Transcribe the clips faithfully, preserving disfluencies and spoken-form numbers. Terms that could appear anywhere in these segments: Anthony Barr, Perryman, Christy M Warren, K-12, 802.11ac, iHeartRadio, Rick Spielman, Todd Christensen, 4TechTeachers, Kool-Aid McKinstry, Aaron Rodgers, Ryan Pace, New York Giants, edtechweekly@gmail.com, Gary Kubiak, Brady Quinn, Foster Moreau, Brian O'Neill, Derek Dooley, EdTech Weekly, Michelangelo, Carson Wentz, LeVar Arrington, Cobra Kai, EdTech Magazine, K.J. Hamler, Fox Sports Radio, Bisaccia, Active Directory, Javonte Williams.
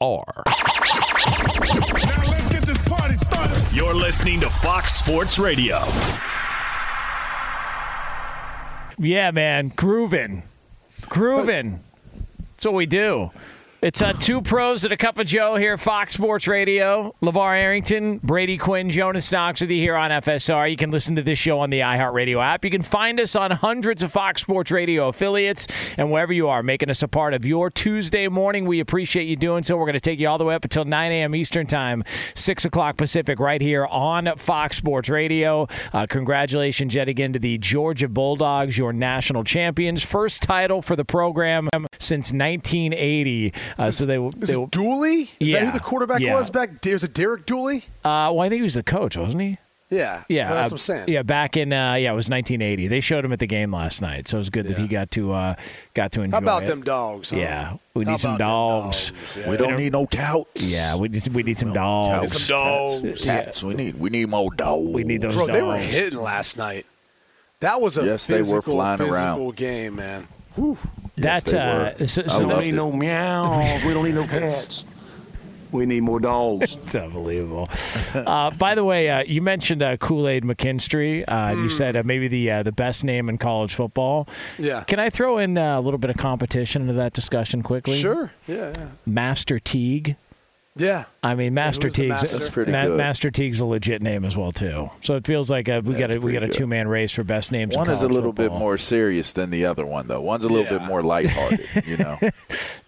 R. Now let's get this party started. You're listening to Fox Sports Radio. Yeah, man. Grooving. Grooving. That's what we do. It's uh, Two Pros and a Cup of Joe here, Fox Sports Radio. LeVar Arrington, Brady Quinn, Jonas Knox with you here on F S R. You can listen to this show on the iHeartRadio app. You can find us on hundreds of Fox Sports Radio affiliates. And wherever you are, making us a part of your Tuesday morning, we appreciate you doing so. We're going to take you all the way up until nine a.m. Eastern time, six o'clock Pacific, right here on Fox Sports Radio. Uh, congratulations yet again to the Georgia Bulldogs, your national champions. First title for the program since nineteen eighty. Uh, so they, they it Dooley? Is yeah, that who the quarterback yeah. was back? Was it Derek Dooley? Uh, well, I think he was the coach, wasn't he? Yeah. Yeah. Well, that's uh, what I'm saying. Yeah, back in uh, yeah, it was nineteen eighty. They showed him at the game last night, so it was good yeah. that he got to uh, got to enjoy. How about it. them dogs? Huh? Yeah, we How need some dogs. dogs? Yeah. We don't need no touts. Yeah, we need we need some dogs. Need some dogs. Cats. Cats. Yeah. We need we need more dogs. We need those Bro, dogs. They were hitting last night. That was a yes, physical, they were flying physical around. game, man. Whew. That's yes, uh, so, so we don't need it. no meows. We don't need no cats. We need more dogs. It's unbelievable. Uh, by the way, uh, you mentioned uh, Kool-Aid McKinstry. Uh, mm. You said uh, maybe the uh, the best name in college football. Yeah. Can I throw in uh, a little bit of competition into that discussion quickly? Sure. Yeah. yeah. Master Teague. Yeah. I mean, Master Teague's master? That's pretty Ma- good. Master Teague's a legit name as well too. So it feels like a, we got a, we got a two man race for best names. One in is a little football. bit more serious than the other one though. One's a little yeah. bit more lighthearted, you know.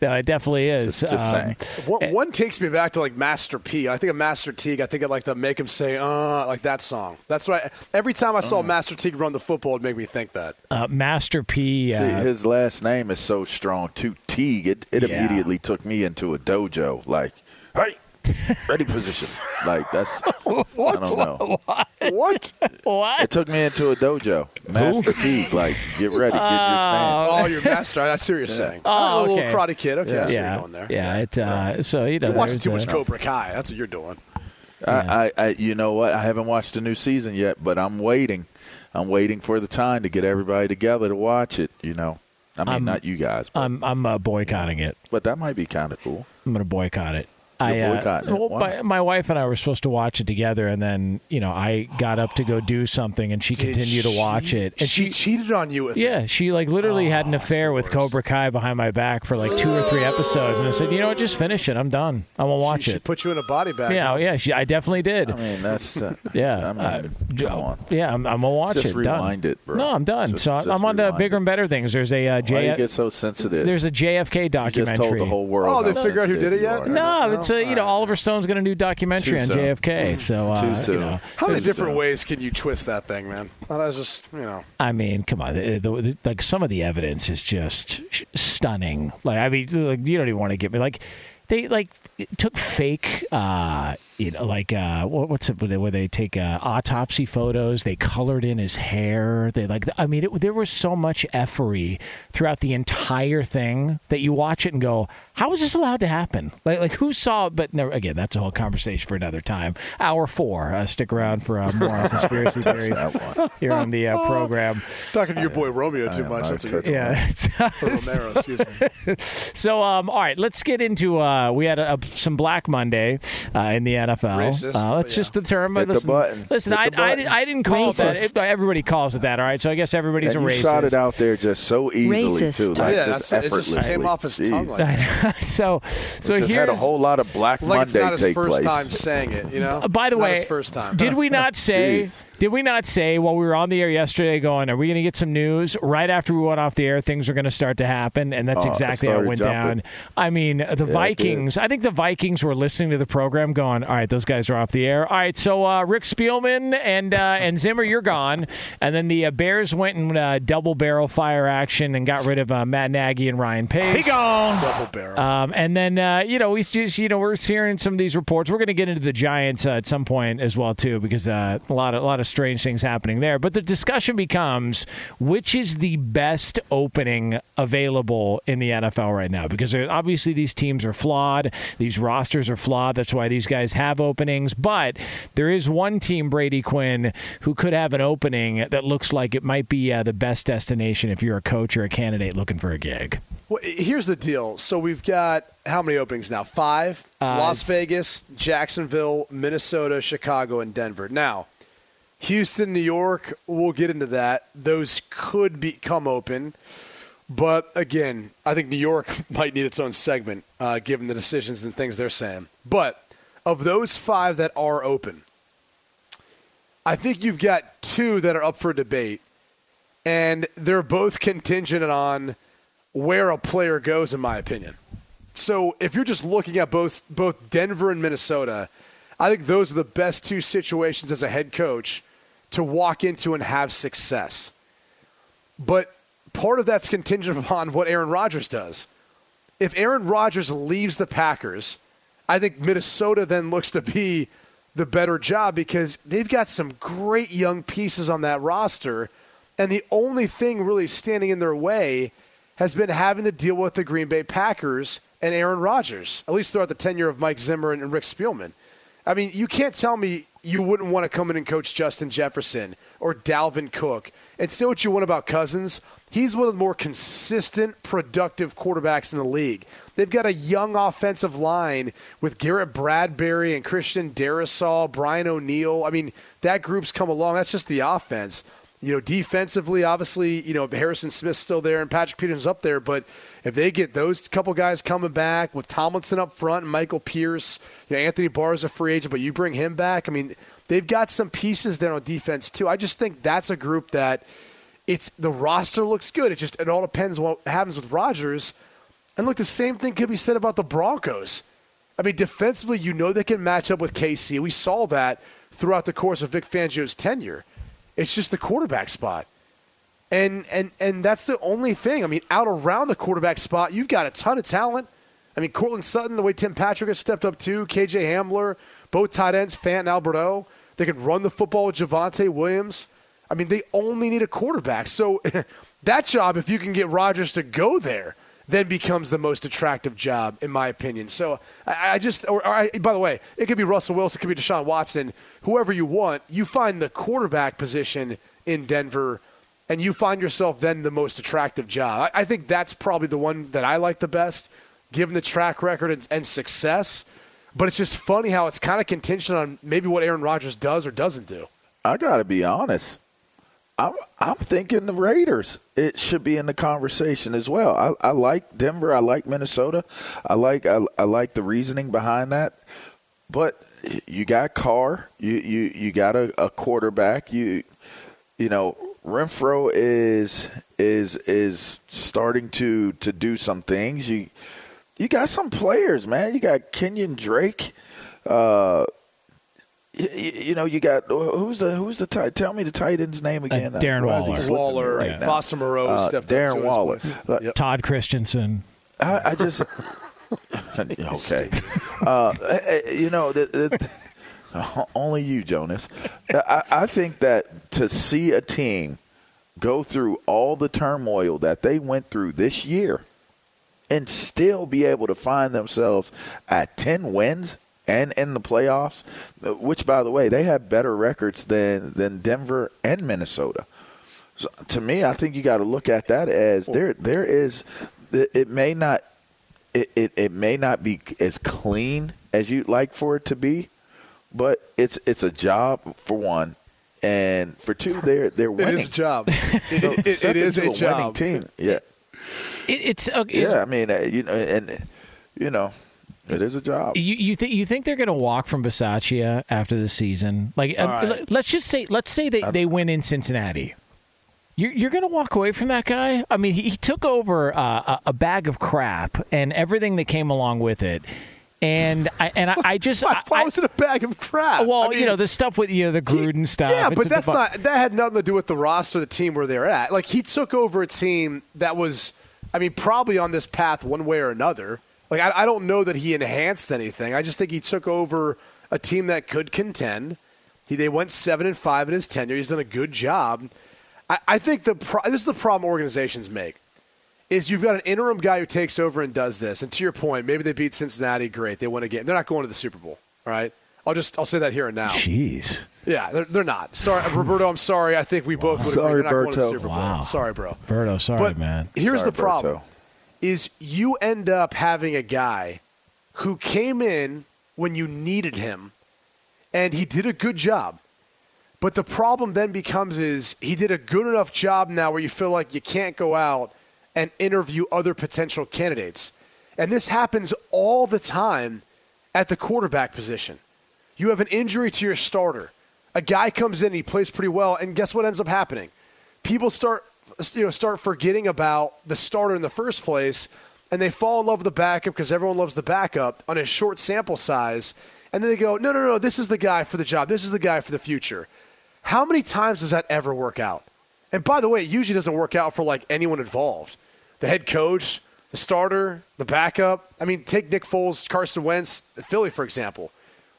No, it definitely is. Just, just um, saying. One, one takes me back to like Master P. I think of Master Teague. I think of like the make him say uh like that song. That's what I, every time I saw uh. Master Teague run the football, it made me think that. Uh, Master P. Uh, See, his last name is so strong too. Teague. It, it yeah. immediately took me into a dojo like. Hey, ready position. Like, that's, what? I don't know. What? What? What? It took me into a dojo. Master Teague, like, get ready, get uh, your stance. Oh, you're master. I see what you're yeah. saying. Oh, okay. A little karate kid. Okay, yeah. I see yeah. what you're doing there. Yeah, yeah. It, uh, right. so, you know. You're watching too much a, Cobra Kai. That's what you're doing. I, I, I, you know what? I haven't watched the new season yet, but I'm waiting. I'm waiting for the time to get everybody together to watch it, you know. I mean, I'm, not you guys. But, I'm, I'm uh, boycotting it. But that might be kind of cool. I'm going to boycott it. I, uh, well, my, my wife and I were supposed to watch it together, and then you know I got up to go do something, and she Did continued she, to watch it. And she, she cheated on you with yeah. It. She like literally oh, had an affair with Cobra Kai behind my back for like two or three episodes, and I said, you know what, just finish it. I'm done. I won't watch she, it. She put you in a body bag. Yeah, yeah. She, I definitely did. I mean, that's uh, yeah. I mean, uh, come on. Yeah, I'm, I'm gonna watch just it. Just rewind done. it, bro. No, I'm done. Just, so just I'm on to bigger it. and better things. There's a uh, J F K. Why you get so sensitive? There's a J F K documentary. You just told the whole world. Oh, they figured out who did it yet? No, it's. So, you know, Oliver Stone's got a new documentary on J F K. So, uh, Too soon. You know, how many different ways can you twist that thing, man? I was just, you know. I mean, come on. The, the, the, like, some of the evidence is just sh- stunning. Like, I mean, like, you don't even want to get me. Like, they, like, took fake, uh, you know, like, uh, what's it, where they take uh, autopsy photos. They colored in his hair. They, like, I mean, it, there was so much effery throughout the entire thing that you watch it and go, how is this allowed to happen? Like, like who saw it? But never, again, that's a whole conversation for another time. Hour four. Uh, stick around for uh, more conspiracy theories here on the uh, program. Talking to your boy Romeo too much. That's a yeah. Romero, excuse me. So, um, all right, let's get into. Uh, we had a, a, some Black Monday uh, in the N F L. Racist, uh, that's yeah. just the term. Hit listen, the button. Listen, I, the I, button. I, I didn't call it that. It, everybody calls it that. All right, so I guess everybody's and a you racist. You shot it out there just so easily racist. too. Like, yeah, just that's, it just came off his tongue. Like that. So, so here's had a whole lot of Black like Monday take place. It's not his first place. time saying it, you know. By the not way, his first time. Did we not say Jeez. Did we not say while we were on the air yesterday going, are we going to get some news? Right after we went off the air, things are going to start to happen, and that's oh, exactly how it went jumping. down. I mean, the yeah, Vikings, I think the Vikings were listening to the program going, all right, those guys are off the air. All right, so uh, Rick Spielman and uh, and Zimmer, you're gone. And then the uh, Bears went in uh, double barrel fire action and got rid of uh, Matt Nagy and Ryan Pace. He gone. Double barrel. Um, and then, uh, you know, we just, you know, we're hearing some of these reports. We're going to get into the Giants uh, at some point as well, too, because uh, a lot of, a lot of strange things happening there. But the discussion becomes, which is the best opening available in the N F L right now? Because obviously these teams are flawed. These rosters are flawed. That's why these guys have openings. But there is one team, Brady Quinn, who could have an opening that looks like it might be uh, the best destination if you're a coach or a candidate looking for a gig. Well, here's the deal. So we've got how many openings now? Five? Uh, Las Vegas, Jacksonville, Minnesota, Chicago, and Denver. Now, Houston, New York, we'll get into that. Those could become open. But, again, I think New York might need its own segment, uh, given the decisions and things they're saying. But of those five that are open, I think you've got two that are up for debate. And they're both contingent on where a player goes, in my opinion. So if you're just looking at both both Denver and Minnesota, I think those are the best two situations as a head coach to walk into and have success. But part of that's contingent upon what Aaron Rodgers does. If Aaron Rodgers leaves the Packers, I think Minnesota then looks to be the better job because they've got some great young pieces on that roster, and the only thing really standing in their way has been having to deal with the Green Bay Packers and Aaron Rodgers, at least throughout the tenure of Mike Zimmer and Rick Spielman. I mean, you can't tell me you wouldn't want to come in and coach Justin Jefferson or Dalvin Cook. And say what you want about Cousins, he's one of the more consistent, productive quarterbacks in the league. They've got a young offensive line with Garrett Bradbury and Christian Darrisaw, Brian O'Neill. I mean, that group's come along. That's just the offense. You know, defensively, obviously, you know, Harrison Smith's still there and Patrick Peterson's up there. But if they get those couple guys coming back with Tomlinson up front and Michael Pierce, you know, Anthony Barr is a free agent, but you bring him back. I mean, they've got some pieces there on defense too. I just think that's a group that it's the roster looks good. It just it all depends what happens with Rodgers. And look, the same thing could be said about the Broncos. I mean, defensively, you know they can match up with K C. We saw that throughout the course of Vic Fangio's tenure. It's just the quarterback spot. And and and that's the only thing. I mean, out around the quarterback spot, you've got a ton of talent. I mean, Courtland Sutton, the way Tim Patrick has stepped up too, K J Hamler, both tight ends, Fant and Alberto. They can run the football with Javonte Williams. I mean, they only need a quarterback. So that job, if you can get Rodgers to go there, then becomes the most attractive job, in my opinion. So I, I just, or, or I, by the way, it could be Russell Wilson, it could be Deshaun Watson, whoever you want. You find the quarterback position in Denver, and you find yourself then the most attractive job. I, I think that's probably the one that I like the best, given the track record and, and success. But it's just funny how it's kind of contingent on maybe what Aaron Rodgers does or doesn't do. I got to be honest. I'm, I'm thinking the Raiders. It should be in the conversation as well. I, I like Denver. I like Minnesota. I like I, I like the reasoning behind that. But you got Carr. You you, you got a, a quarterback. You you know Renfro is is is starting to, to do some things. You you got some players, man. You got Kenyon Drake. Uh, You, you know, you got who's the who's the tight? Tell me the tight end's name again. Uh, Darren uh, Waller, Waller, right yeah. Foster Moreau uh, stepped Darren up Waller, like, yep. Todd Christensen. I, I just okay. uh, you know, the, the, the, only you, Jonas. I, I think that to see a team go through all the turmoil that they went through this year and still be able to find themselves at ten wins. And in the playoffs, which, by the way, they have better records than, than Denver and Minnesota. So to me, I think you got to look at that as there there is – it may not it, it, it may not be as clean as you'd like for it to be, but it's it's a job, for one. And for two, they're, they're winning. It is a job. It, so it, it is a, a job. Winning team. Yeah. It, it's okay. Yeah, I mean, you know, and, you know – It is a job. You you think you think they're going to walk from Bisaccia after the season? Like, uh, right. let's just say let's say they, they win in Cincinnati. You're you're going to walk away from that guy? I mean, he, he took over uh, a, a bag of crap and everything that came along with it. And I and I, I just I was in a bag of crap. Well, I mean, you know the stuff with you know the Gruden he, stuff. Yeah, but that's not that had nothing to do with the roster, the team where they're at. Like he took over a team that was, I mean, probably on this path one way or another. Like I, I don't know that he enhanced anything. I just think he took over a team that could contend. He they went seven and five in his tenure. He's done a good job. I, I think the pro, this is the problem organizations make. Is you've got an interim guy who takes over and does this. And to your point, maybe they beat Cincinnati. Great. They win a game. They're not going to the Super Bowl. All right. I'll just, I'll say that here and now. Jeez. Yeah, they're, they're not. Sorry, Roberto, I'm sorry. I think we wow. both would agree they're not Berto. going to the Super Bowl. Wow. Sorry, bro. Berto, sorry, but man. Here's sorry, the problem Berto. Is you end up having a guy who came in when you needed him and he did a good job. But the problem then becomes is he did a good enough job now where you feel like you can't go out and interview other potential candidates. And this happens all the time at the quarterback position. You have an injury to your starter. A guy comes in, he plays pretty well, and guess what ends up happening? People start you know, start forgetting about the starter in the first place, and they fall in love with the backup because everyone loves the backup on a short sample size, and then they go, no, no, no, this is the guy for the job. This is the guy for the future. How many times does that ever work out? And by the way, it usually doesn't work out for like anyone involved. The head coach, the starter, the backup. I mean, take Nick Foles, Carson Wentz, Philly, for example.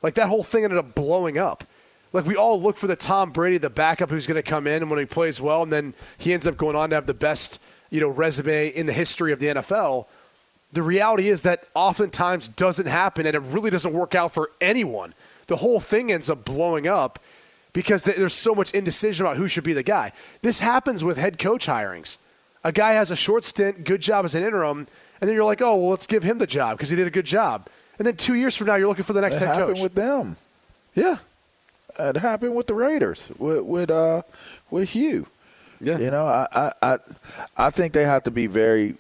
Like that whole thing ended up blowing up. Like we all look for the Tom Brady, the backup who's going to come in and when he plays well, and then he ends up going on to have the best, you know, resume in the history of the N F L. The reality is that oftentimes doesn't happen, and it really doesn't work out for anyone. The whole thing ends up blowing up. Because there's so much indecision about who should be the guy. This happens with head coach hirings. A guy has a short stint, good job as an interim, and then you're like, oh, well, let's give him the job because he did a good job. And then two years from now, you're looking for the next it head coach. It happened with them. Yeah. It happened with the Raiders, with with, uh, with Hugh. Yeah. You know, I, I, I think they have to be very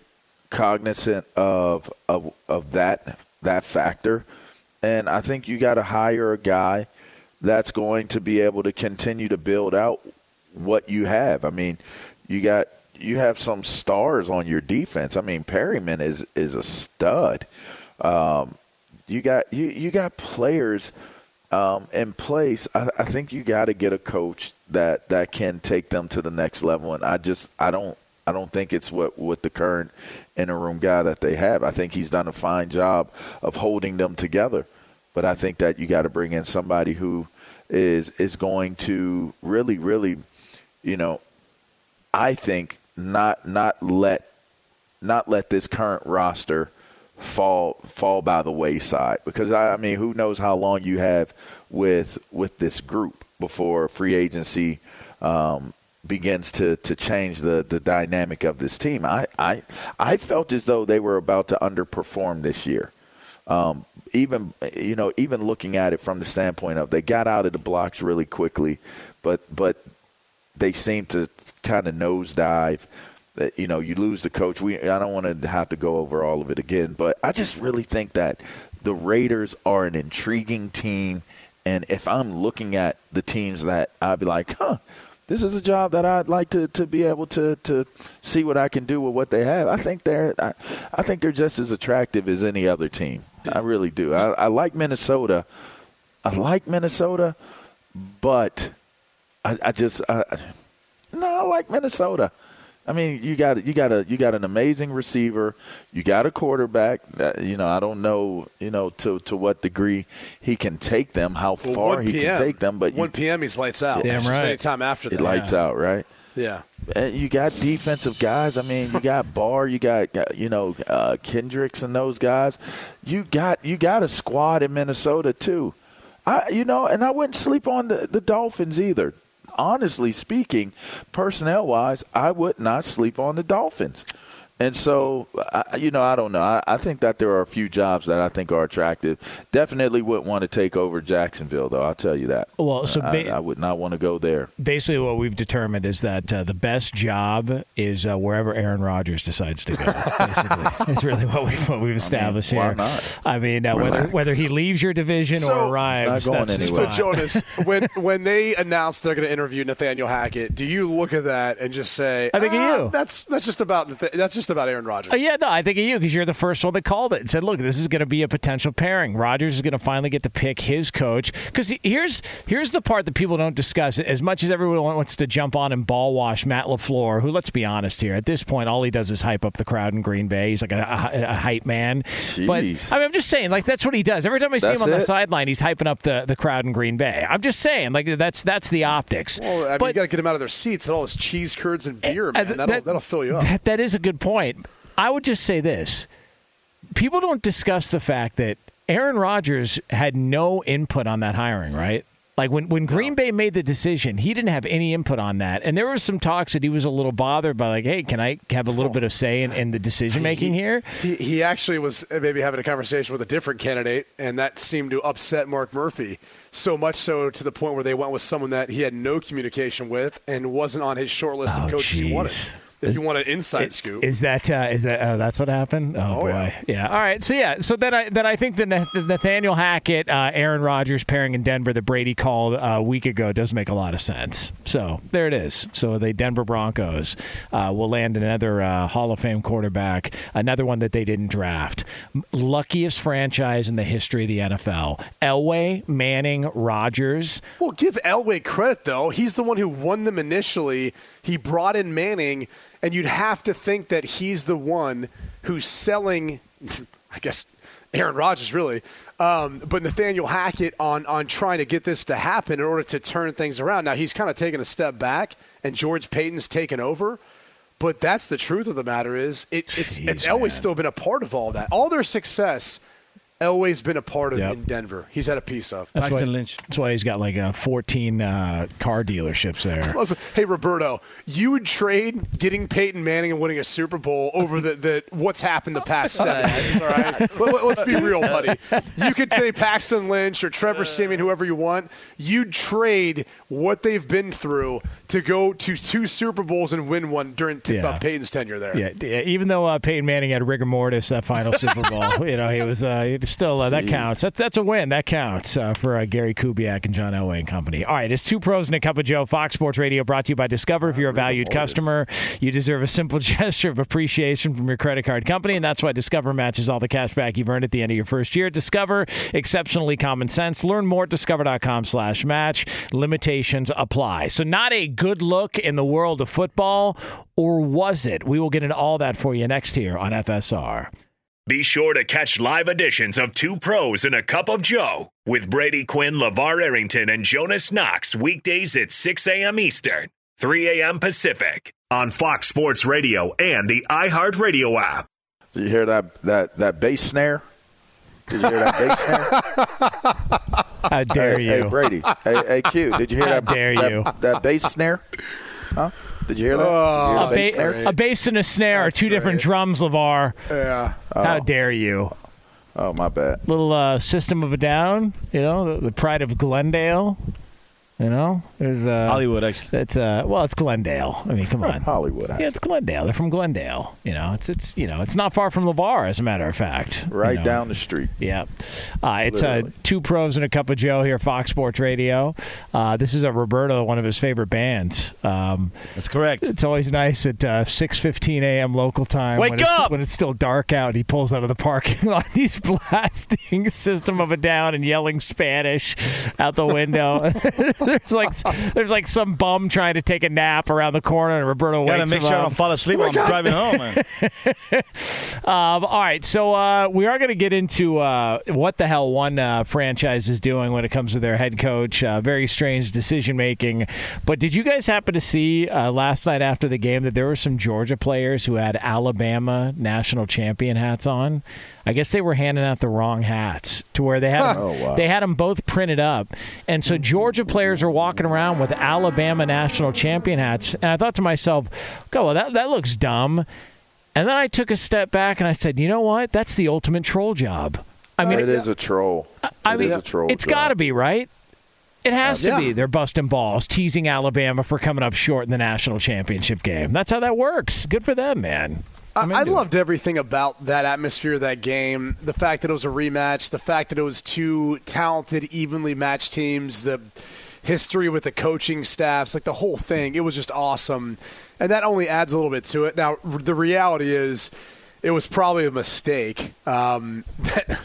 cognizant of, of, of that, that factor. And I think you got to hire a guy that's going to be able to continue to build out what you have. I mean, you got you have some stars on your defense. I mean, Perryman is is a stud. Um, you got you you got players um, in place. I, I think you got to get a coach that, that can take them to the next level. And I just I don't I don't think it's what what the current interim guy that they have. I think he's done a fine job of holding them together. But I think that you got to bring in somebody who is is going to really, really, you know, I think not not let not let this current roster fall fall by the wayside. Because I, I mean, who knows how long you have with with this group before free agency um, begins to to change the the dynamic of this team. I I I felt as though they were about to underperform this year. Um, even you know, even looking at it from the standpoint of they got out of the blocks really quickly, but but they seem to kind of nosedive. That you know, you lose the coach. We I don't want to have to go over all of it again, but I just really think that the Raiders are an intriguing team, and if I'm looking at the teams that I'd be like, huh, this is a job that I'd like to, to be able to to see what I can do with what they have. I think they're I, I think they're just as attractive as any other team. I really do. I, I like Minnesota. I like Minnesota, but I, I just I, no. I like Minnesota. I mean, you got you got a you got an amazing receiver. You got a quarterback. That, you know, I don't know. You know, to, to what degree he can take them, how well, far he can take them. But one p.m. he's lights out. Damn right. Any time after that, it lights yeah. out. Right. Yeah. And you got defensive guys. I mean, you got Barr, you got you know uh, Kendricks and those guys. You got you got a squad in Minnesota too. I you know, and I wouldn't sleep on the, the Dolphins either. Honestly speaking, personnel wise, I would not sleep on the Dolphins. And so, I, you know, I don't know. I, I think that there are a few jobs that I think are attractive. Definitely wouldn't want to take over Jacksonville, though. I'll tell you that. Well, so ba- I, I would not want to go there. Basically, what we've determined is that uh, the best job is uh, wherever Aaron Rodgers decides to go. Basically, it's really what we've what we've established I mean, why here. Why not? I mean, uh, whether whether he leaves your division so, or arrives, that's anywhere. So, Jonas, when when they announced they're going to interview Nathaniel Hackett, do you look at that and just say, I think ah, you. That's that's just about Nath- that's just about Aaron Rodgers. Uh, yeah, no, I think of you because you're the first one that called it and said, look, this is going to be a potential pairing. Rodgers is going to finally get to pick his coach. Because here's here's the part that people don't discuss. As much as everyone wants to jump on and ball wash Matt LaFleur, who, let's be honest here, at this point, all he does is hype up the crowd in Green Bay. He's like a, a, a hype man. Jeez. But I mean, I'm just saying, like, that's what he does. Every time I see that's him on it? the sideline, he's hyping up the, the crowd in Green Bay. I'm just saying, like, that's that's the optics. Well, I mean, but, you got to get him out of their seats and all his cheese curds and beer, uh, man. That'll, that, that'll fill you up. That, that is a good point. I would just say this. People don't discuss the fact that Aaron Rodgers had no input on that hiring, right? Like, when, when Green Bay made the decision, he didn't have any input on that. And there were some talks that he was a little bothered by, like, hey, can I have a little bit of say in, in the decision-making he, here? He, he actually was maybe having a conversation with a different candidate, and that seemed to upset Mark Murphy, so much so to the point where they went with someone that he had no communication with and wasn't on his short list oh, of coaches geez. he wanted. If is, you want an inside it, scoop, is that uh, is that uh, that's what happened? Oh, oh boy, yeah. yeah. All right, so yeah, so then I then I think the Nathaniel Hackett, uh, Aaron Rodgers pairing in Denver that Brady called a week ago does make a lot of sense. So there it is. So the Denver Broncos uh, will land another uh, Hall of Fame quarterback, another one that they didn't draft. Luckiest franchise in the history of the N F L: Elway, Manning, Rodgers. Well, give Elway credit though; he's the one who won them initially. He brought in Manning. And you'd have to think that he's the one who's selling, I guess, Aaron Rodgers really, um, but Nathaniel Hackett on on trying to get this to happen in order to turn things around. Now, he's kind of taken a step back, and George Payton's taken over. But that's the truth of the matter is it, it's Jeez, it's Elway's still been a part of all that. All their success, Elway's been a part of yep. in Denver. He's had a piece of. That's Paxton why, Lynch. That's why he's got like uh, fourteen uh, car dealerships there. Hey, Roberto, you would trade getting Peyton Manning and winning a Super Bowl over the, the what's happened the past seven years, all right? Let, let's be real, buddy. You could say Paxton Lynch or Trevor Siemian, whoever you want. You'd trade what they've been through to go to two Super Bowls and win one during t- yeah. uh, Peyton's tenure there. Yeah, yeah. Even though uh, Peyton Manning had rigor mortis that final Super Bowl, you know, he was uh, – Still, uh, that counts. That's that's a win. That counts uh, for uh, Gary Kubiak and John Elway and company. All right, it's Two Pros and a Cup of Joe. Fox Sports Radio brought to you by Discover. If you're a valued customer, you deserve a simple gesture of appreciation from your credit card company, and that's why Discover matches all the cash back you've earned at the end of your first year. Discover, exceptionally common sense. Learn more at discover dot com slash match. Limitations apply. So not a good look in the world of football, or was it? We will get into all that for you next here on F S R. Be sure to catch live editions of Two Pros and a Cup of Joe with Brady Quinn, LeVar Arrington, and Jonas Knox weekdays at six a.m. Eastern, three a.m. Pacific on Fox Sports Radio and the iHeartRadio app. Did you hear that that, that bass snare? Did you hear that bass snare? How dare hey, you. Hey, Brady. Hey, hey, Q, did you hear How that, dare that, you. that, that bass snare? Huh? Did you hear that? Oh, you hear a, bass ba- a bass and a snare That's are two great. different drums, LeVar. Yeah. Oh. How dare you? Oh, my bad. Little uh, System of a Down, you know, the, the pride of Glendale. You know, there's uh, Hollywood. Actually, that's uh, well, it's Glendale. I mean, come on, Hollywood. Yeah, it's Glendale. They're from Glendale. You know, it's it's you know, it's not far from LeVar, as a matter of fact. Right you know. down the street. Yeah, uh, it's uh, Two Pros and a Cup of Joe here, Fox Sports Radio. Uh, this is a Roberto, one of his favorite bands. Um, that's correct. It's always nice at uh, six fifteen a.m. local time. Wake when up it's, when it's still dark out. He pulls out of the parking lot. He's blasting System of a Down and yelling Spanish out the window. There's like there's like some bum trying to take a nap around the corner, and Roberto wakes him up. Gotta make sure I don't fall asleep oh while I'm driving home, man. um, all right, so uh, we are going to get into uh, what the hell one uh, franchise is doing when it comes to their head coach. Uh, very strange decision-making. But did you guys happen to see uh, last night after the game that there were some Georgia players who had Alabama national champion hats on? I guess they were handing out the wrong hats to where they had them, oh, wow. they had them both printed up. And so Georgia players are walking around with Alabama national champion hats. And I thought to myself, "Go, well, that, that looks dumb." And then I took a step back and I said, you know what? That's the ultimate troll job. I mean, it is a troll. I mean, it is a troll. It's got to be, right? It has uh, to yeah. be. They're busting balls, teasing Alabama for coming up short in the national championship game. That's how that works. Good for them, man. I, I loved everything about that atmosphere of that game. The fact that it was a rematch, the fact that it was two talented, evenly matched teams, the history with the coaching staffs, like the whole thing. It was just awesome. And that only adds a little bit to it. Now, the reality is, it was probably a mistake. Um,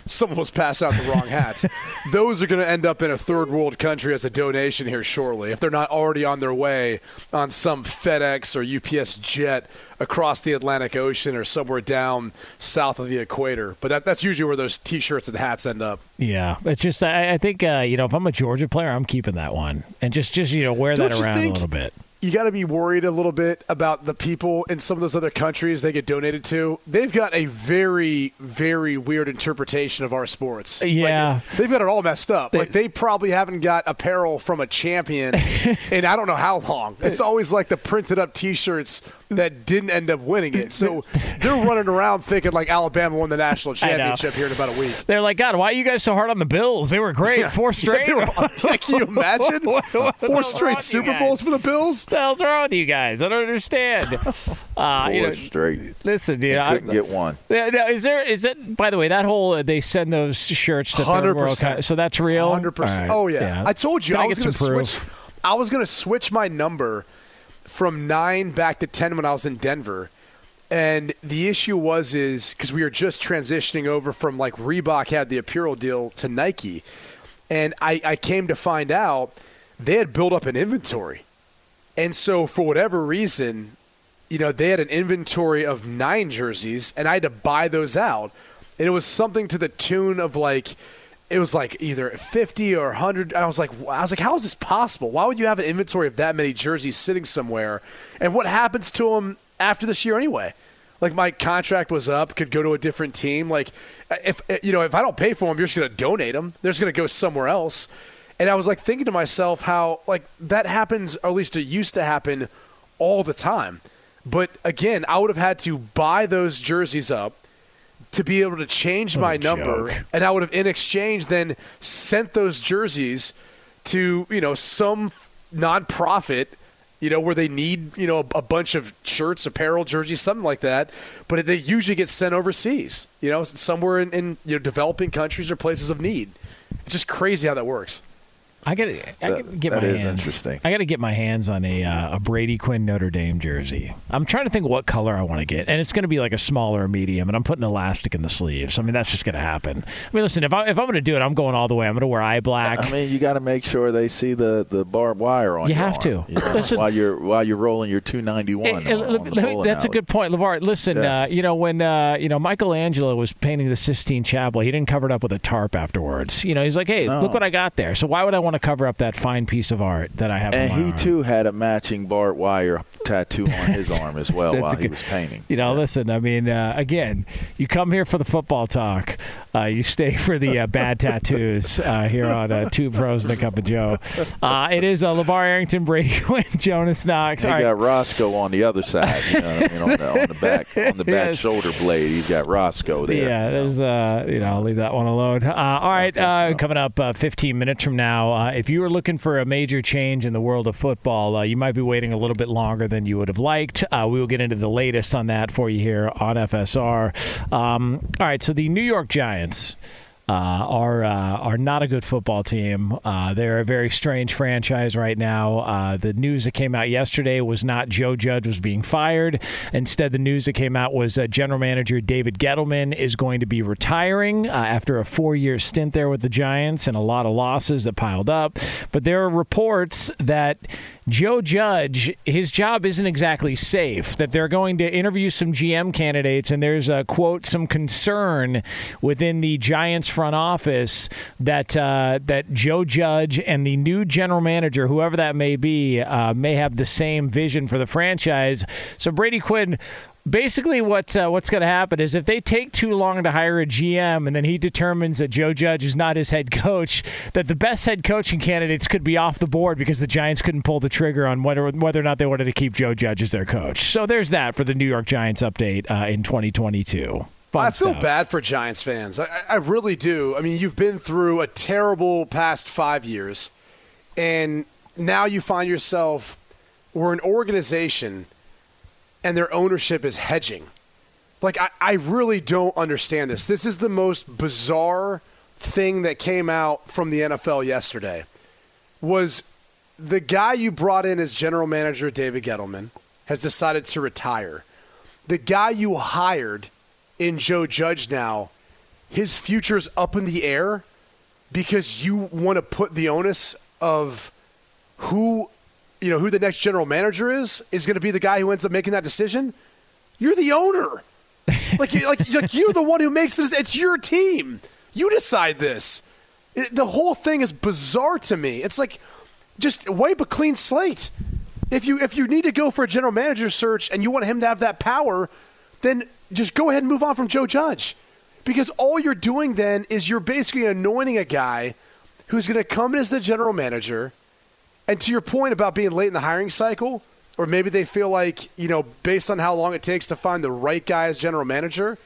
someone was passing out the wrong hats. Those are going to end up in a third world country as a donation here shortly, if they're not already on their way on some FedEx or U P S jet across the Atlantic Ocean or somewhere down south of the equator. But that, that's usually where those T-shirts and hats end up. Yeah, it's just I, I think uh, you know, if I'm a Georgia player, I'm keeping that one and just just you know wear Don't that around think- a little bit. You got to be worried a little bit about the people in some of those other countries they get donated to. They've got a very, very weird interpretation of our sports. Yeah. Like, they've got it all messed up. Like, they probably haven't got apparel from a champion in I don't know how long. It's always like the printed up T-shirts that didn't end up winning it. So they're running around thinking like Alabama won the national championship here in about a week. They're like, God, why are you guys so hard on the Bills? They were great. Yeah. Four straight. Yeah, were, can you imagine? what, what, Four straight Super Bowls for the Bills? What the hell's wrong with you guys? I don't understand. Uh, Four you know, straight. Listen, dude. I couldn't I, get one. Yeah, now, is there? Is it? By the way, that whole uh, they send those shirts to third world countries. So that's real. one hundred percent Right. Oh yeah. yeah. I told you Can I, I was going to switch. I was going to switch my number from nine back to ten when I was in Denver, and the issue was is because we were just transitioning over from like Reebok had the apparel deal to Nike, and I, I came to find out they had built up an inventory. And so, for whatever reason, you know, they had an inventory of nine jerseys, and I had to buy those out. And it was something to the tune of like, it was like either fifty or one hundred. I was like, I was like, how is this possible? Why would you have an inventory of that many jerseys sitting somewhere? And what happens to them after this year anyway? Like, my contract was up, could go to a different team. Like, if you know, if I don't pay for them, you're just going to donate them. They're just going to go somewhere else. And I was, like, thinking to myself how, like, that happens, or at least it used to happen all the time. But, again, I would have had to buy those jerseys up to be able to change my number. And I would have, in exchange, then sent those jerseys to, you know, some nonprofit, you know, where they need, you know, a bunch of shirts, apparel, jerseys, something like that. But they usually get sent overseas, you know, somewhere in, in you know, developing countries or places of need. It's just crazy how that works. I got to get that my is hands. Interesting. I got to get my hands on a uh, a Brady Quinn Notre Dame jersey. I'm trying to think what color I want to get, and it's going to be like a small or a medium. And I'm putting elastic in the sleeves. I mean, that's just going to happen. I mean, listen, if I if I'm going to do it, I'm going all the way. I'm going to wear eye black. I mean, you got to make sure they see the, the barbed wire on. You your have arm, to you know, listen, while you're while you're rolling your two ninety-one. It, it, on, let, on let, that's alley. A good point, LeVar. Listen, yes. uh, you know when uh, you know Michelangelo was painting the Sistine Chapel, he didn't cover it up with a tarp afterwards. You know, he's like, hey, no. Look what I got there. So why would I want to cover up that fine piece of art that I have and on my he arm. Too had a matching barbed wire tattoo on his arm as well while good, he was painting you know yeah. Listen, I mean uh, again, you come here for the football talk, uh, you stay for the uh, bad tattoos uh, here on uh, Two Pros and a Cup of Joe. Uh, it is uh, LeVar Arrington, Brady Quinn, Jonas Knox. You right. got Roscoe on the other side, you know what I mean? on, the, on the back on the back yes. shoulder blade. He's got Roscoe there. Yeah, there's uh, you know I'll leave that one alone. Uh, all right, okay. uh, coming up uh, fifteen minutes from now. Uh, if you were looking for a major change in the world of football, uh, you might be waiting a little bit longer than you would have liked. Uh, we will get into the latest on that for you here on F S R. Um, all right, so the New York Giants uh, are uh, are not a good football team. Uh, they're a very strange franchise right now. Uh, the news that came out yesterday was not Joe Judge was being fired. Instead, the news that came out was uh, General Manager David Gettleman is going to be retiring uh, after a four-year stint there with the Giants and a lot of losses that piled up. But there are reports that Joe Judge, his job isn't exactly safe, that they're going to interview some G M candidates, and there's, a quote, some concern within the Giants front office that uh, that Joe Judge and the new general manager, whoever that may be, uh, may have the same vision for the franchise. So, Brady Quinn, basically what uh, what's going to happen is if they take too long to hire a G M and then he determines that Joe Judge is not his head coach, that the best head coaching candidates could be off the board because the Giants couldn't pull the trigger on whether, whether or not they wanted to keep Joe Judge as their coach. So there's that for the New York Giants update uh, in twenty twenty-two. Fun I feel stuff. bad for Giants fans. I, I really do. I mean, you've been through a terrible past five years, and now you find yourself where an organization and their ownership is hedging. Like, I, I really don't understand this. This is the most bizarre thing that came out from the N F L yesterday was the guy you brought in as general manager, David Gettleman, has decided to retire. The guy you hired in Joe Judge now, his future's up in the air because you want to put the onus of who, you know, who the next general manager is, is going to be the guy who ends up making that decision. You're the owner. Like, like, like you're the one who makes this. It's your team. You decide this. It, the whole thing is bizarre to me. It's like, just wipe a clean slate. If you, if you need to go for a general manager search and you want him to have that power, then just go ahead and move on from Joe Judge, because all you're doing then is you're basically anointing a guy who's going to come in as the general manager. And to your point about being late in the hiring cycle, or maybe they feel like, you know, based on how long it takes to find the right guy as general manager,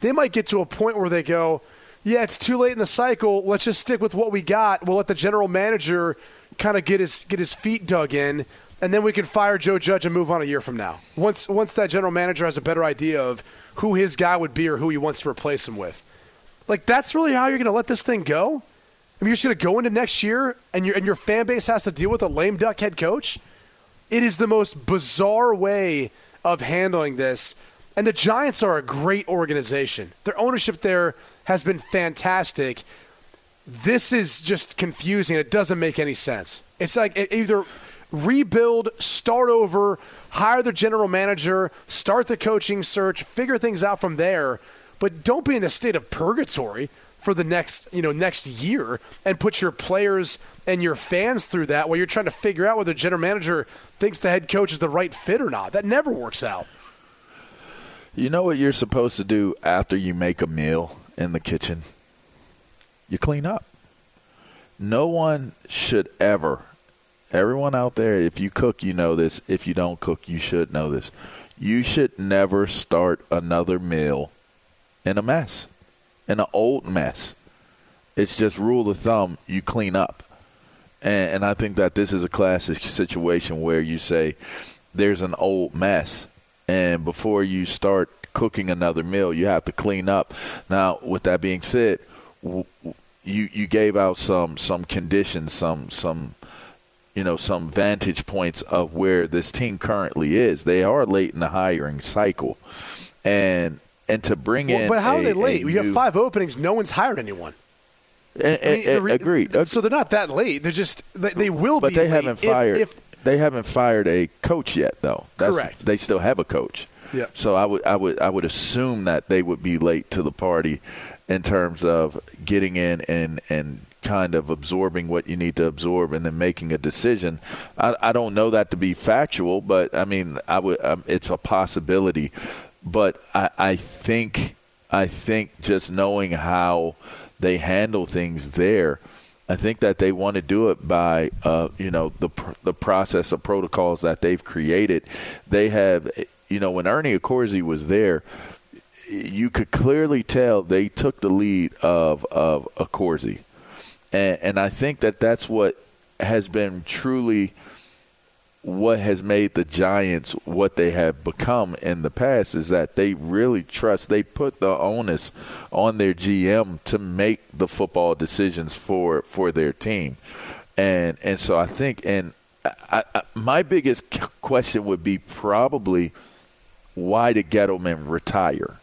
they might get to a point where they go, yeah, it's too late in the cycle. Let's just stick with what we got. We'll let the general manager kind of get his, get his feet dug in. And then we can fire Joe Judge and move on a year from now. Once once that general manager has a better idea of who his guy would be or who he wants to replace him with. Like, that's really how you're going to let this thing go? I mean, you're just going to go into next year and, and your fan base has to deal with a lame duck head coach? It is the most bizarre way of handling this. And the Giants are a great organization. Their ownership there has been fantastic. This is just confusing. It doesn't make any sense. It's like it either – rebuild, start over, hire the general manager, start the coaching search, figure things out from there, but don't be in the state of purgatory for the next, you know, next year and put your players and your fans through that while you're trying to figure out whether the general manager thinks the head coach is the right fit or not. That never works out. You know what you're supposed to do after you make a meal in the kitchen? You clean up. No one should ever – everyone out there, if you cook, you know this. If you don't cook, you should know this. You should never start another meal in a mess, in an old mess. It's just rule of thumb, you clean up. And, and I think that this is a classic situation where you say there's an old mess, and before you start cooking another meal, you have to clean up. Now, with that being said, w- w- you, you gave out some, some conditions, some some – you know, some vantage points of where this team currently is. They are late in the hiring cycle. And and to bring well, in But how a, are they late? We new... have five openings. No one's hired anyone. A, a, I mean, a, agreed. So they're not that late. They're just – they will but be But they late haven't fired if, if... – they haven't fired a coach yet, though. That's, correct. They still have a coach. Yeah. So I would I would I would assume that they would be late to the party in terms of getting in and, and – kind of absorbing what you need to absorb and then making a decision. I, I don't know that to be factual, but I mean, I would. Um, it's a possibility. But I, I think, I think just knowing how they handle things there, I think that they want to do it by, uh, you know, the the process of protocols that they've created. They have, you know, when Ernie Accorsi was there, you could clearly tell they took the lead of of Accorsi. And, and I think that that's what has been truly what has made the Giants what they have become in the past is that they really trust. They put the onus on their G M to make the football decisions for, for their team. And and so I think – and I, I, my biggest question would be probably why did Gettleman retire?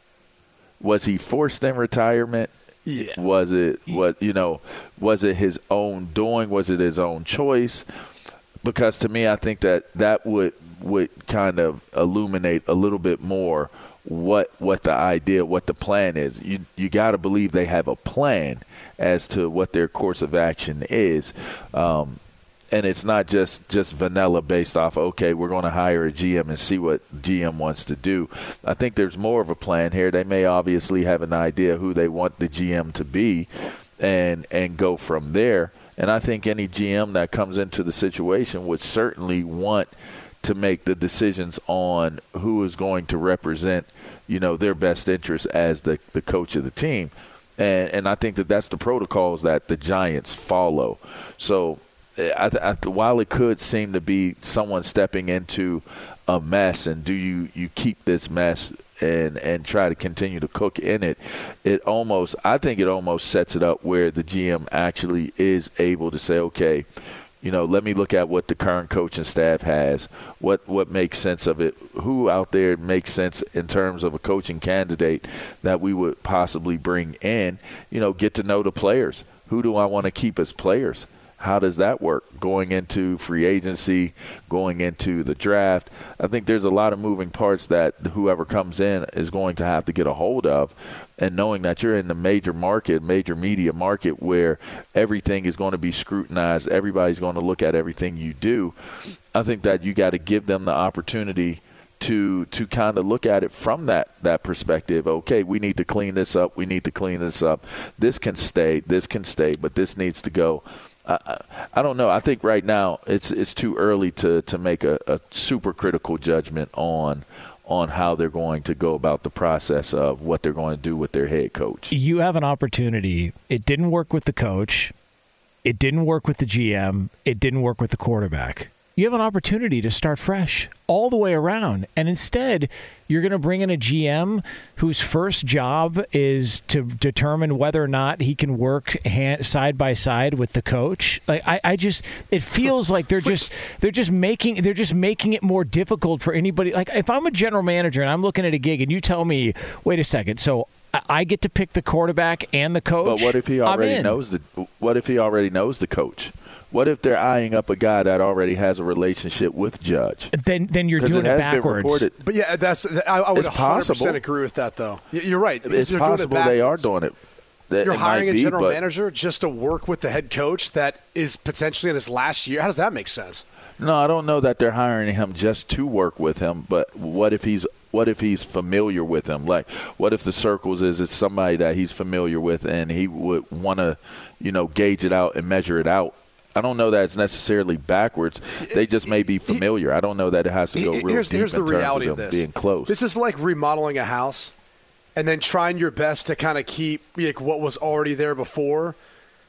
Was he forced in retirement? Yeah. Was it what you know? Was it his own doing? Was it his own choice? Because to me, I think that that would would kind of illuminate a little bit more what what the idea, what the plan is. You you got to believe they have a plan as to what their course of action is. Um, And it's not just, just vanilla based off, okay, we're going to hire a G M and see what G M wants to do. I think there's more of a plan here. They may obviously have an idea who they want the G M to be and and go from there. And I think any G M that comes into the situation would certainly want to make the decisions on who is going to represent, you know, their best interests as the, the coach of the team. And and I think that that's the protocols that the Giants follow. So I, I, while it could seem to be someone stepping into a mess and do you, you keep this mess and, and try to continue to cook in it, it almost I think it almost sets it up where the G M actually is able to say, okay, you know, let me look at what the current coaching staff has, what what makes sense of it, who out there makes sense in terms of a coaching candidate that we would possibly bring in, you know, get to know the players. Who do I want to keep as players? How does that work going into free agency, going into the draft? I think there's a lot of moving parts that whoever comes in is going to have to get a hold of. And knowing that you're in the major market, major media market, where everything is going to be scrutinized, everybody's going to look at everything you do, I think that you got to give them the opportunity to to kind of look at it from that, that perspective. Okay, we need to clean this up. We need to clean this up. This can stay. This can stay, but this needs to go. I, I don't know. I think right now it's it's too early to, to make a, a super critical judgment on on how they're going to go about the process of what they're going to do with their head coach. You have an opportunity. It didn't work with the coach. It didn't work with the G M. It didn't work with the quarterback. You have an opportunity to start fresh all the way around. And instead, you're going to bring in a G M whose first job is to determine whether or not he can work hand, side by side with the coach. Like I, I just, it feels like they're just, they're just making, they're just making it more difficult for anybody. Like if I'm a general manager and I'm looking at a gig and you tell me, wait a second, so I get to pick the quarterback and the coach. But what if he already knows the? What if he already knows the coach? What if they're eyeing up a guy that already has a relationship with Judge? Then, then you're doing it, it backwards. But yeah, that's I, I would it's one hundred percent possible. Agree with that, though. You're right. It's possible doing it they are doing it. That you're it hiring be, a general manager just to work with the head coach that is potentially in his last year. How does that make sense? No, I don't know that they're hiring him just to work with him. But what if he's what if he's familiar with him? Like, what if the circles is it's somebody that he's familiar with and he would want to, you know, gauge it out and measure it out. I don't know that it's necessarily backwards. They just may be familiar. I don't know that it has to go real here's, deep here's in the terms reality of, them of this. Being close. This is like remodeling a house and then trying your best to kind of keep like what was already there before.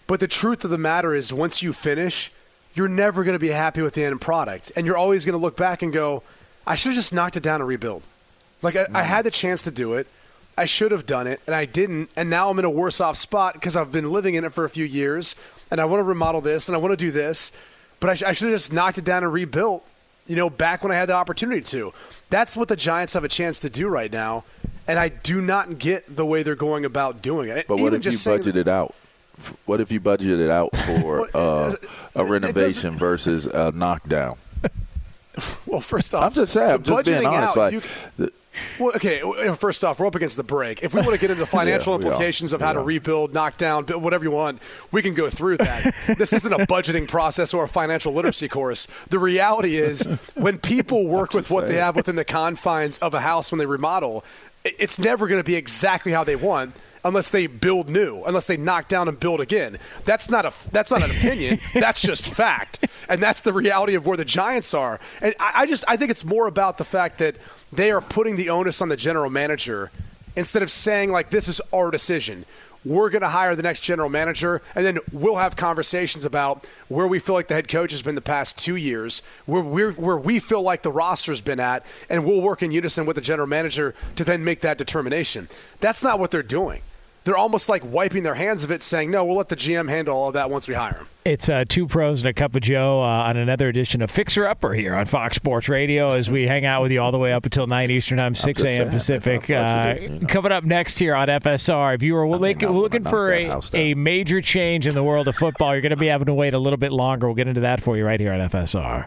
But the truth of the matter is once you finish, you're never going to be happy with the end product. And you're always going to look back and go, I should have just knocked it down and rebuilt. Like I, mm. I had the chance to do it. I should have done it, and I didn't, and now I'm in a worse-off spot because I've been living in it for a few years, and I want to remodel this, and I want to do this, but I, sh- I should have just knocked it down and rebuilt, you know, back when I had the opportunity to. That's what the Giants have a chance to do right now, and I do not get the way they're going about doing it. But even what if just you budget it out? What if you budget it out for well, uh, a renovation versus a knockdown? Well, first off, I'm just saying, I'm just being honest. Out, like, you, the, Well, okay, first off, we're up against the break. If we want to get into the financial yeah, implications are. of how yeah. to rebuild, knock down, build, whatever you want, we can go through that. This isn't a budgeting process or a financial literacy course. The reality is when people work with what saying. they have within the confines of a house when they remodel, it's never going to be exactly how they want unless they build new, unless they knock down and build again. That's not a that's not an opinion. That's just fact. And that's the reality of where the Giants are. And I, I just I think it's more about the fact that they are putting the onus on the general manager instead of saying, like, this is our decision. We're going to hire the next general manager, and then we'll have conversations about where we feel like the head coach has been the past two years, where we're, where we feel like the roster's been at, and we'll work in unison with the general manager to then make that determination. That's not what they're doing. They're almost like wiping their hands of it, saying, no, we'll let the G M handle all of that once we hire him. It's uh, Two Pros and a Cup of Joe uh, on another edition of Fixer Upper here on Fox Sports Radio as we hang out with you all the way up until nine Eastern Time, six a.m. Pacific. Uh, did, you know. Coming up next here on F S R, if you were looking, not, looking for a, a major change in the world of football, you're going to be having to wait a little bit longer. We'll get into that for you right here on F S R.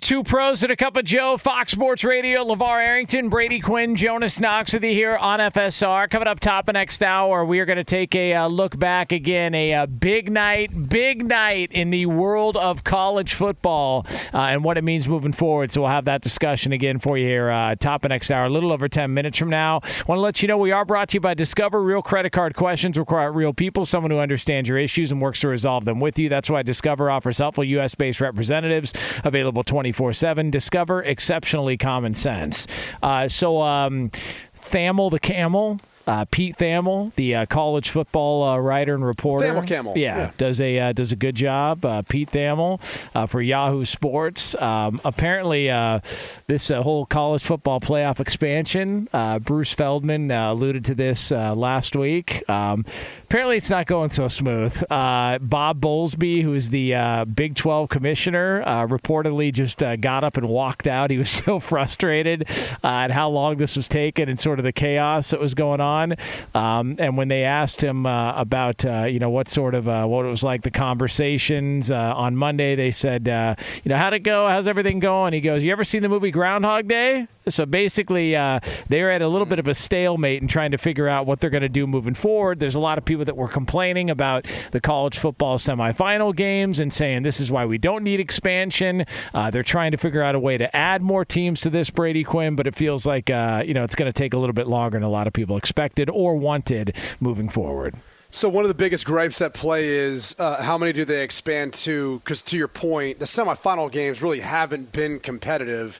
Two pros and a cup of Joe, Fox Sports Radio, LeVar Arrington, Brady Quinn, Jonas Knox with you here on F S R. Coming up top of next hour, we are going to take a uh, look back again. A uh, big night, big night in the world of college football uh, and what it means moving forward. So we'll have that discussion again for you here uh, top of next hour, a little over ten minutes from now. Want to let you know we are brought to you by Discover. Real credit card questions require real people, someone who understands your issues and works to resolve them with you. That's why Discover offers helpful U S based representatives available twenty-four seven. Discover exceptionally common sense. Uh, so um, Thamel the Camel, uh, Pete Thamel, the uh, college football uh, writer and reporter. Thamel Camel. Yeah, yeah. does a uh, does a good job. Uh, Pete Thamel uh, for Yahoo Sports. Um, apparently, uh, this uh, whole college football playoff expansion, uh, Bruce Feldman uh, alluded to this uh, last week. Um, Apparently, it's not going so smooth. Uh, Bob Bowlesby, who is the uh, Big twelve commissioner, uh, reportedly just uh, got up and walked out. He was so frustrated uh, at how long this was taking and sort of the chaos that was going on. Um, and when they asked him uh, about, uh, you know, what sort of uh, what it was like, the conversations uh, on Monday, they said, uh, you know, how'd it go? How's everything going? He goes, you ever seen the movie Groundhog Day? So basically, uh, they're at a little bit of a stalemate in trying to figure out what they're going to do moving forward. There's a lot of people that were complaining about the college football semifinal games and saying this is why we don't need expansion. Uh, they're trying to figure out a way to add more teams to this, Brady Quinn, but it feels like uh, you know it's going to take a little bit longer than a lot of people expected or wanted moving forward. So one of the biggest gripes at play is uh, how many do they expand to? Because to your point, the semifinal games really haven't been competitive.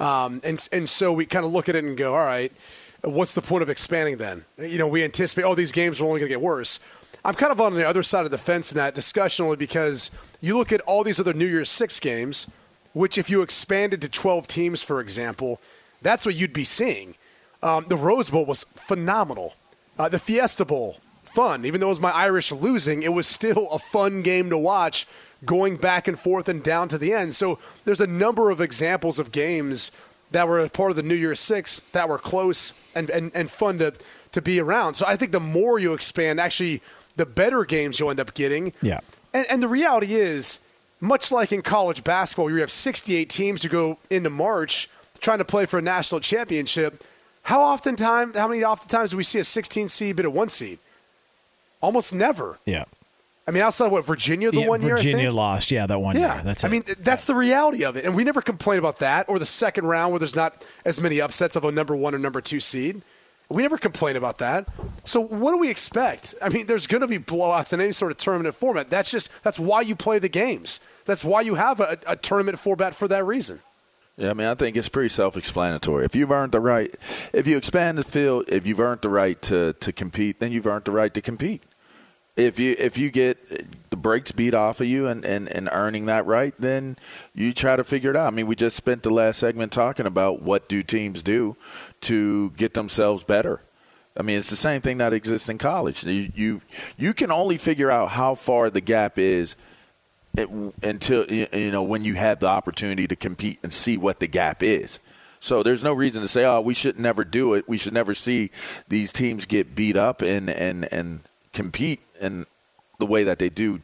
Um, and and so we kind of look at it and go, all right, what's the point of expanding then? You know, we anticipate, oh, these games are only going to get worse. I'm kind of on the other side of the fence in that discussion only because you look at all these other New Year's Six games, which if you expanded to twelve teams, for example, that's what you'd be seeing. Um, the Rose Bowl was phenomenal. Uh, the Fiesta Bowl, fun. Even though it was my Irish losing, it was still a fun game to watch, going back and forth and down to the end. So there's a number of examples of games that were a part of the New Year's Six that were close and, and, and fun to, to be around. So I think the more you expand, actually, the better games you'll end up getting. Yeah. And, and the reality is, much like in college basketball, where you have sixty-eight teams who go into March trying to play for a national championship, how often time, how many oftentimes do we see a sixteen seed bit of one seed? Almost never. Yeah. I mean, outside of what, Virginia the yeah, one Virginia year, I think? Virginia lost, yeah, that one yeah. year. That's I it. mean, that's the reality of it. And we never complain about that or the second round where there's not as many upsets of a number one or number two seed. We never complain about that. So what do we expect? I mean, there's going to be blowouts in any sort of tournament format. That's just that's why you play the games. That's why you have a, a tournament format for that reason. Yeah, I mean, I think it's pretty self-explanatory. If you've earned the right, if you expand the field, if you've earned the right to, to compete, then you've earned the right to compete. If you if you get the brakes beat off of you and, and, and earning that right, then you try to figure it out. I mean, we just spent the last segment talking about what do teams do to get themselves better. I mean, it's the same thing that exists in college. You you, you can only figure out how far the gap is it, until, you know, when you have the opportunity to compete and see what the gap is. So there's no reason to say, oh, we should never do it. We should never see these teams get beat up and and, and compete in the way that they do,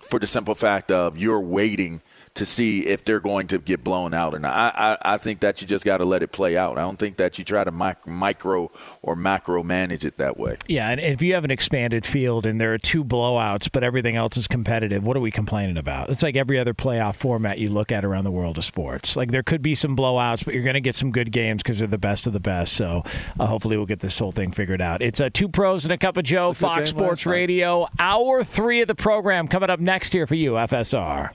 for the simple fact of you're waiting to see if they're going to get blown out or not. I, I, I think that you just got to let it play out. I don't think that you try to micro or macro manage it that way. Yeah, and if you have an expanded field and there are two blowouts but everything else is competitive, what are we complaining about? It's like every other playoff format you look at around the world of sports. Like there could be some blowouts, but you're going to get some good games because they're the best of the best. So uh, hopefully we'll get this whole thing figured out. It's uh, Two Pros and a Cup of Joe, Fox Sports Radio. Hour three of the program coming up next here for you, F S R.